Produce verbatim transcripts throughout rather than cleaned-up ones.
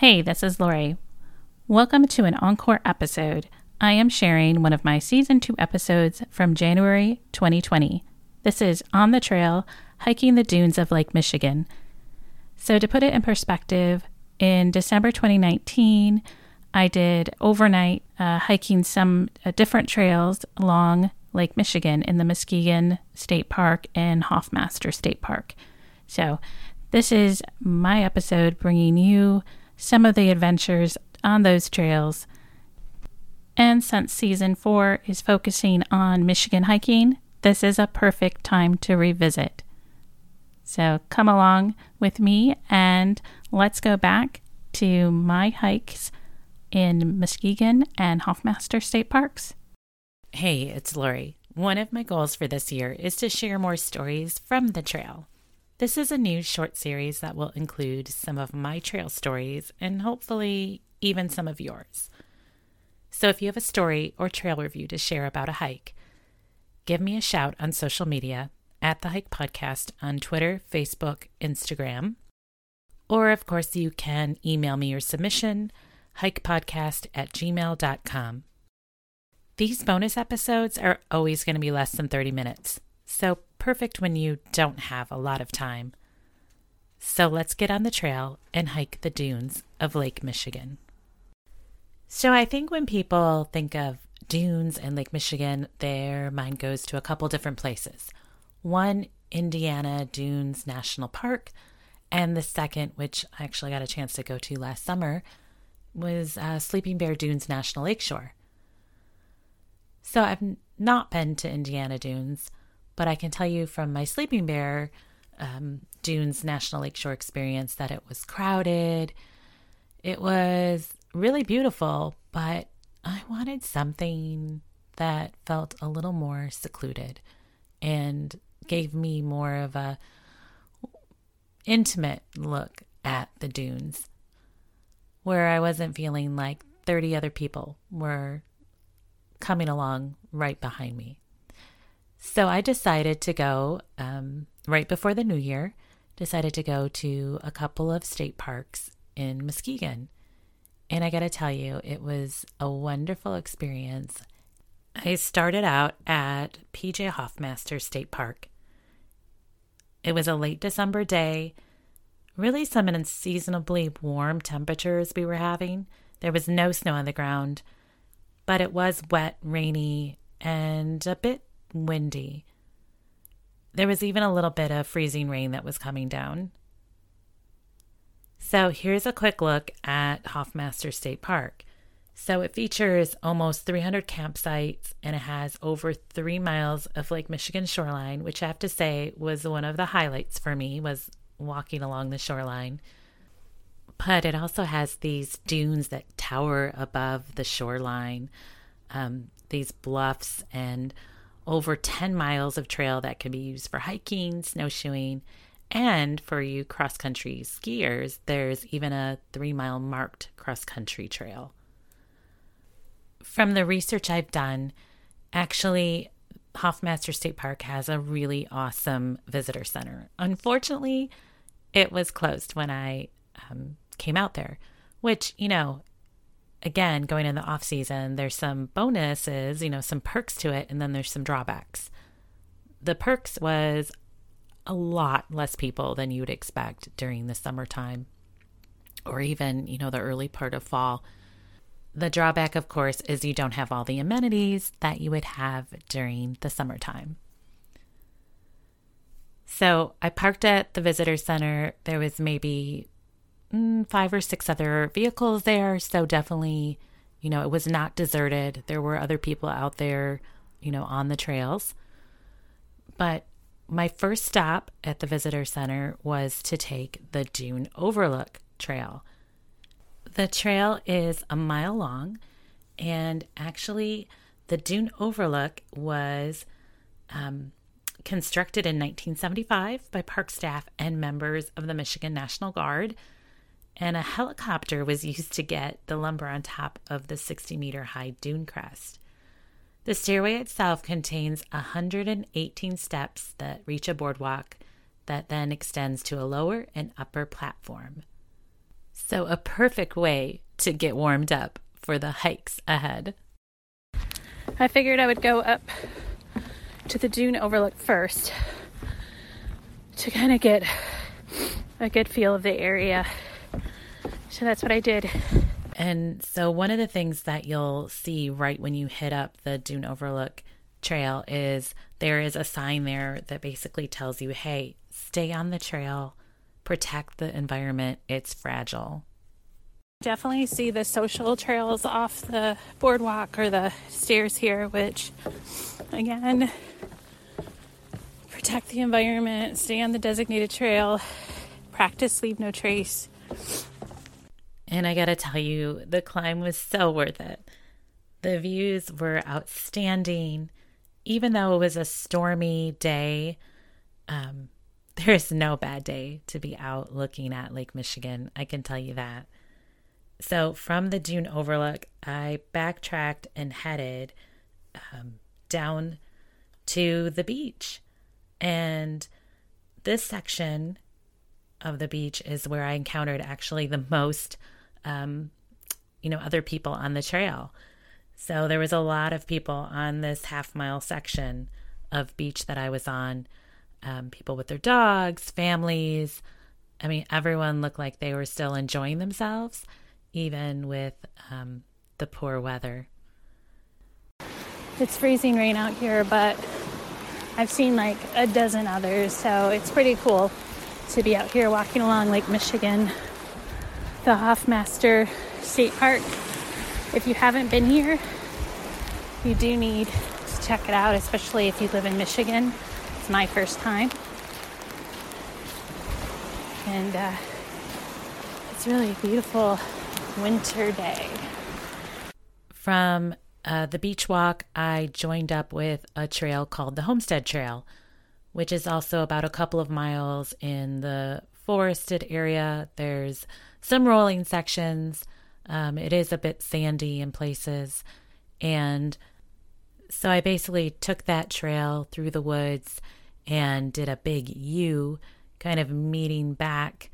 Hey, this is Lori. Welcome to an encore episode. I am sharing one of my season two episodes from January twenty twenty. This is On the Trail, Hiking the Dunes of Lake Michigan. So to put it in perspective, in December twenty nineteen, I did overnight uh, hiking some uh, different trails along Lake Michigan in the Muskegon State Park and Hoffmaster State Park. So this is my episode bringing you some of the adventures on those trails. And since season four is focusing on Michigan hiking, this is a perfect time to revisit. So come along with me and let's go back to my hikes in Muskegon and Hoffmaster State Parks. Hey, it's Lori. One of my goals for this year is to share more stories from the trail. This is a new short series that will include some of my trail stories and hopefully even some of yours. So if you have a story or trail review to share about a hike, give me a shout on social media at The Hike Podcast on Twitter, Facebook, Instagram. Or of course you can email me your submission, hikepodcast at gmail dot com. These bonus episodes are always going to be less than thirty minutes, so perfect when you don't have a lot of time. So let's get on the trail and hike the dunes of Lake Michigan. So I think when people think of dunes and Lake Michigan, their mind goes to a couple different places. One, Indiana Dunes National Park, and the second, which I actually got a chance to go to last summer, was uh, Sleeping Bear Dunes National Lakeshore. So I've not been to Indiana Dunes, but I can tell you from my Sleeping Bear um, Dunes National Lakeshore experience that it was crowded. It was really beautiful, but I wanted something that felt a little more secluded and gave me more of a intimate look at the dunes, where I wasn't feeling like thirty other people were coming along right behind me. So I decided to go, um, right before the new year, decided to go to a couple of state parks in Muskegon. And I got to tell you, it was a wonderful experience. I started out at P J Hoffmaster State Park. It was a late December day. Really some unseasonably warm temperatures we were having. There was no snow on the ground, but it was wet, rainy, and a bit windy. There was even a little bit of freezing rain that was coming down. So here's a quick look at Hoffmaster State Park. So it features almost three hundred campsites, and it has over three miles of Lake Michigan shoreline, which I have to say was one of the highlights for me, was walking along the shoreline. But it also has these dunes that tower above the shoreline, um, these bluffs, and over ten miles of trail that can be used for hiking, snowshoeing, and for you cross-country skiers, there's even a three-mile marked cross-country trail. From the research I've done, actually, Hoffmaster State Park has a really awesome visitor center. Unfortunately, it was closed when I um, came out there, which, you know, again, going in the off season, there's some bonuses, you know, some perks to it, and then there's some drawbacks. The perks was a lot less people than you would expect during the summertime or even, you know, the early part of fall. The drawback, of course, is you don't have all the amenities that you would have during the summertime. So I parked at the visitor center. There was maybe mm, five or six other vehicles there. So definitely, you know, it was not deserted. There were other people out there, you know, on the trails. But my first stop at the visitor center was to take the Dune Overlook Trail. The trail is a mile long, and actually the Dune Overlook was um, constructed in nineteen seventy-five by park staff and members of the Michigan National Guard, and a helicopter was used to get the lumber on top of the sixty meter high dune crest. The stairway itself contains one hundred eighteen steps that reach a boardwalk that then extends to a lower and upper platform. So a perfect way to get warmed up for the hikes ahead. I figured I would go up to the Dune Overlook first to kind of get a good feel of the area. So that's what I did. And so one of the things that you'll see right when you hit up the Dune Overlook Trail is there is a sign there that basically tells you, hey, stay on the trail, protect the environment, it's fragile. Definitely see the social trails off the boardwalk or the stairs here, which, again, protect the environment, stay on the designated trail, practice leave no trace. And I gotta tell you, the climb was so worth it. The views were outstanding. Even though it was a stormy day, um, there is no bad day to be out looking at Lake Michigan. I can tell you that. So from the Dune Overlook, I backtracked and headed um, down to the beach. And this section of the beach is where I encountered actually the most, um, you know, other people on the trail. So there was a lot of people on this half mile section of beach that I was on. Um, people with their dogs, families. I mean, everyone looked like they were still enjoying themselves, even with um, the poor weather. It's freezing rain out here, but I've seen like a dozen others. So it's pretty cool to be out here walking along Lake Michigan, the Hoffmaster State Park. If you haven't been here, you do need to check it out, especially if you live in Michigan. It's my first time. And uh, it's really a beautiful winter day. From uh, the beach walk, I joined up with a trail called the Homestead Trail, which is also about a couple of miles in the forested area. There's some rolling sections. Um, it is a bit sandy in places. And so I basically took that trail through the woods and did a big U, kind of meeting back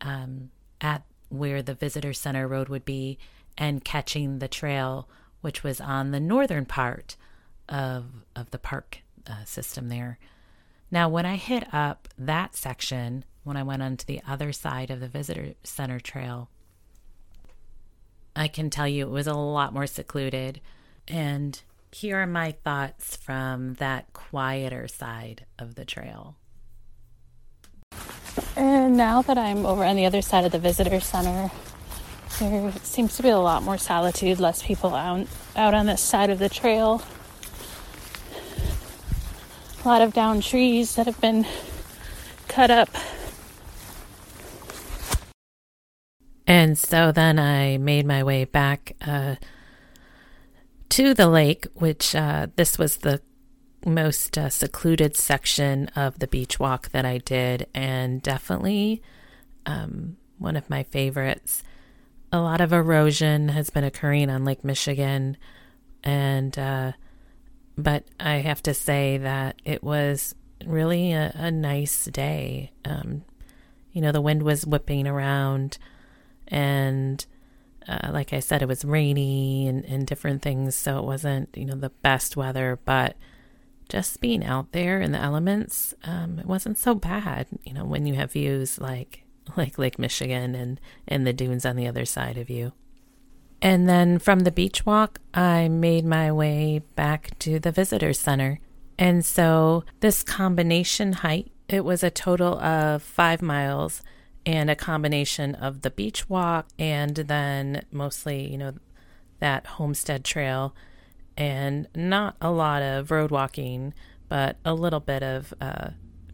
um, at where the visitor center road would be and catching the trail, which was on the northern part of, of the park uh, system there. Now, when I hit up that section, when I went onto the other side of the visitor center trail, I can tell you it was a lot more secluded. And here are my thoughts from that quieter side of the trail. And now that I'm over on the other side of the visitor center, there seems to be a lot more solitude, less people out, out on this side of the trail. A lot of downed trees that have been cut up. And so then I made my way back uh, to the lake, which uh, this was the most uh, secluded section of the beach walk that I did, and definitely um, one of my favorites. A lot of erosion has been occurring on Lake Michigan, and uh, but I have to say that it was really a, a nice day. Um, you know, the wind was whipping around. And uh, like I said, it was rainy and, and different things. So it wasn't, you know, the best weather, but just being out there in the elements, um, it wasn't so bad, you know, when you have views like like Lake Michigan and, and the dunes on the other side of you. And then from the beach walk, I made my way back to the visitor center. And so this combination hike, it was a total of five miles and a combination of the beach walk and then mostly, you know, that Homestead Trail, and not a lot of road walking, but a little bit of uh,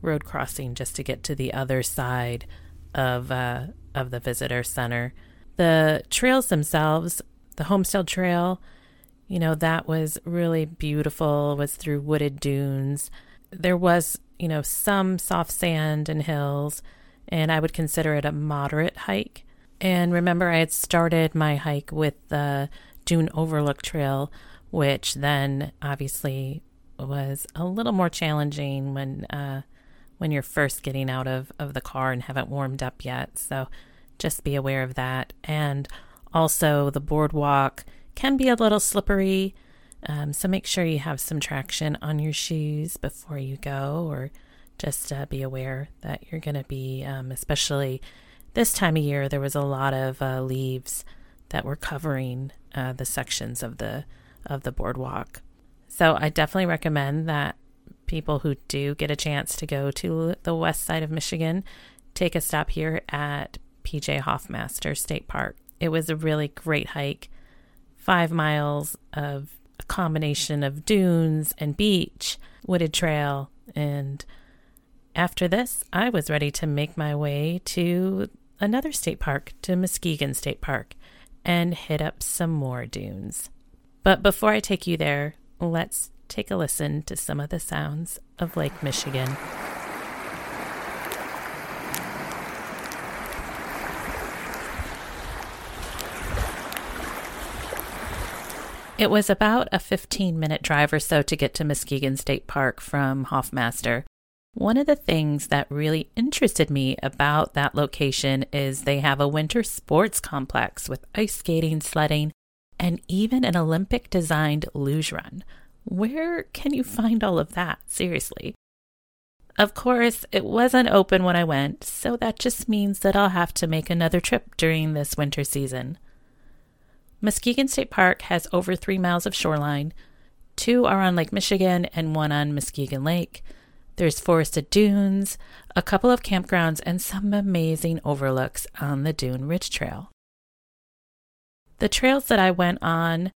road crossing just to get to the other side of uh, of the visitor center. The trails themselves, the Homestead Trail, you know, that was really beautiful. It was through wooded dunes. There was, you know, some soft sand and hills, and I would consider it a moderate hike. And remember, I had started my hike with the Dune Overlook Trail, which then obviously was a little more challenging when uh, when you're first getting out of, of the car and haven't warmed up yet. So Just be aware of that. And also the boardwalk can be a little slippery. Um, so make sure you have some traction on your shoes before you go, or just uh, be aware that you're going to be, um, especially this time of year, there was a lot of uh, leaves that were covering uh, the sections of the of the boardwalk. So I definitely recommend that people who do get a chance to go to the west side of Michigan take a stop here at P J Hoffmaster State Park. It was a really great hike, five miles of a combination of dunes and beach, wooded trail. And after this, I was ready to make my way to another state park, to Muskegon State Park, and hit up some more dunes. But before I take you there, let's take a listen to some of the sounds of Lake Michigan. It was about a fifteen minute drive or so to get to Muskegon State Park from Hoffmaster. One of the things that really interested me about that location is they have a winter sports complex with ice skating, sledding, and even an Olympic-designed luge run. Where can you find all of that? Seriously. Of course, it wasn't open when I went, so that just means that I'll have to make another trip during this winter season. Muskegon State Park has over three miles of shoreline. Two are on Lake Michigan and one on Muskegon Lake. There's forested dunes, a couple of campgrounds, and some amazing overlooks on the Dune Ridge Trail. The trails that I went on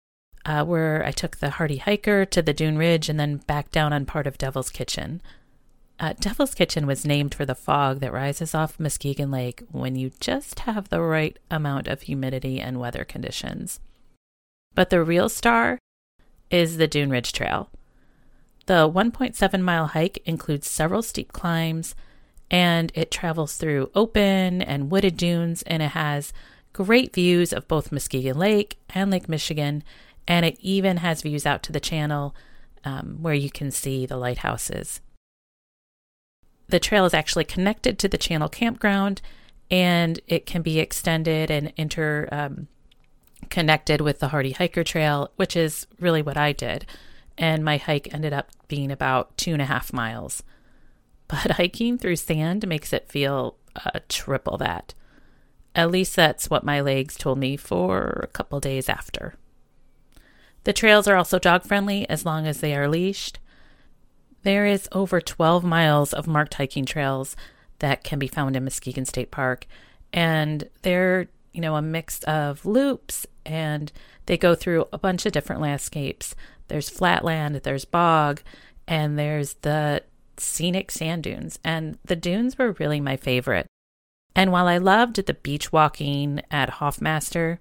uh, were, I took the Hardy Hiker to the Dune Ridge and then back down on part of Devil's Kitchen. Uh, Devil's Kitchen was named for the fog that rises off Muskegon Lake when you just have the right amount of humidity and weather conditions. But the real star is the Dune Ridge Trail. The one point seven mile hike includes several steep climbs, and it travels through open and wooded dunes, and it has great views of both Muskegon Lake and Lake Michigan, and it even has views out to the channel um, where you can see the lighthouses. The trail is actually connected to the channel campground, and it can be extended and inter um, connected with the Hardy Hiker Trail, which is really what I did. And my hike ended up being about two and a half miles. But hiking through sand makes it feel uh, triple that. At least that's what my legs told me for a couple days after. The trails are also dog friendly as long as they are leashed. There is over twelve miles of marked hiking trails that can be found in Muskegon State Park, and they're, you know, a mix of loops, and they go through a bunch of different landscapes. There's flatland, there's bog, and there's the scenic sand dunes, and the dunes were really my favorite. And while I loved the beach walking at Hoffmaster,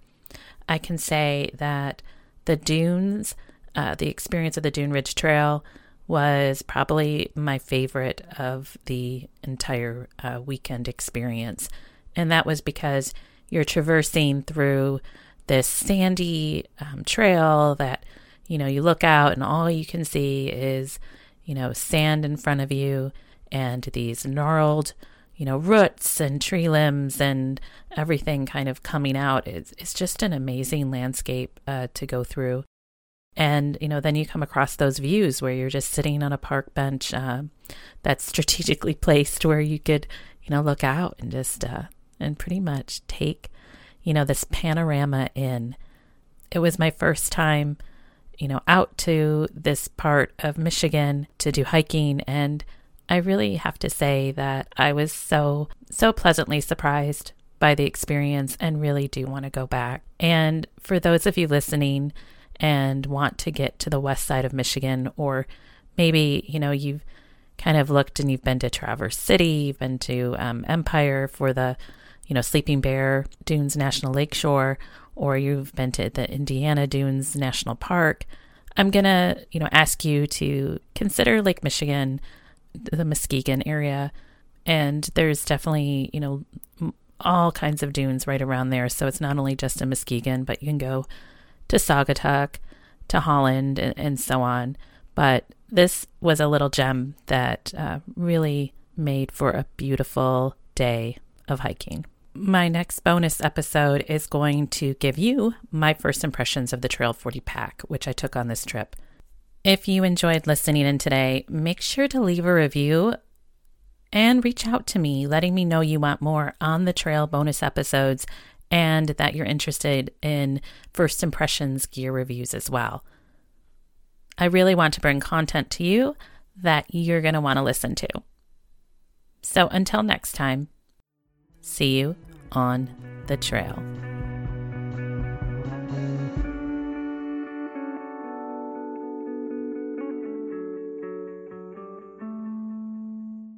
I can say that the dunes, uh, the experience of the Dune Ridge Trail, was probably my favorite of the entire uh, weekend experience. And that was because you're traversing through this sandy um, trail that, you know, you look out and all you can see is, you know, sand in front of you and these gnarled, you know, roots and tree limbs and everything kind of coming out. It's, it's just an amazing landscape uh, to go through. And, you know, then you come across those views where you're just sitting on a park bench uh, that's strategically placed where you could, you know, look out and just, uh, and pretty much take, you know, this panorama in. It was my first time, you know, out to this part of Michigan to do hiking. And I really have to say that I was so, so pleasantly surprised by the experience and really do want to go back. And for those of you listening, and want to get to the west side of Michigan, or maybe, you know, you've kind of looked and you've been to Traverse City, you've been to um, Empire for the, you know, Sleeping Bear Dunes National Lakeshore, or you've been to the Indiana Dunes National Park. I'm going to, you know, ask you to consider Lake Michigan, the Muskegon area, and there's definitely, you know, all kinds of dunes right around there. So it's not only just in Muskegon, but you can go to Saugatuck, to Holland, and, and so on. But this was a little gem that uh, really made for a beautiful day of hiking. My next bonus episode is going to give you my first impressions of the Trail forty pack, which I took on this trip. If you enjoyed listening in today, make sure to leave a review and reach out to me, letting me know you want more on the trail bonus episodes and that you're interested in first impressions gear reviews as well. I really want to bring content to you that you're going to want to listen to. So until next time, see you on the trail.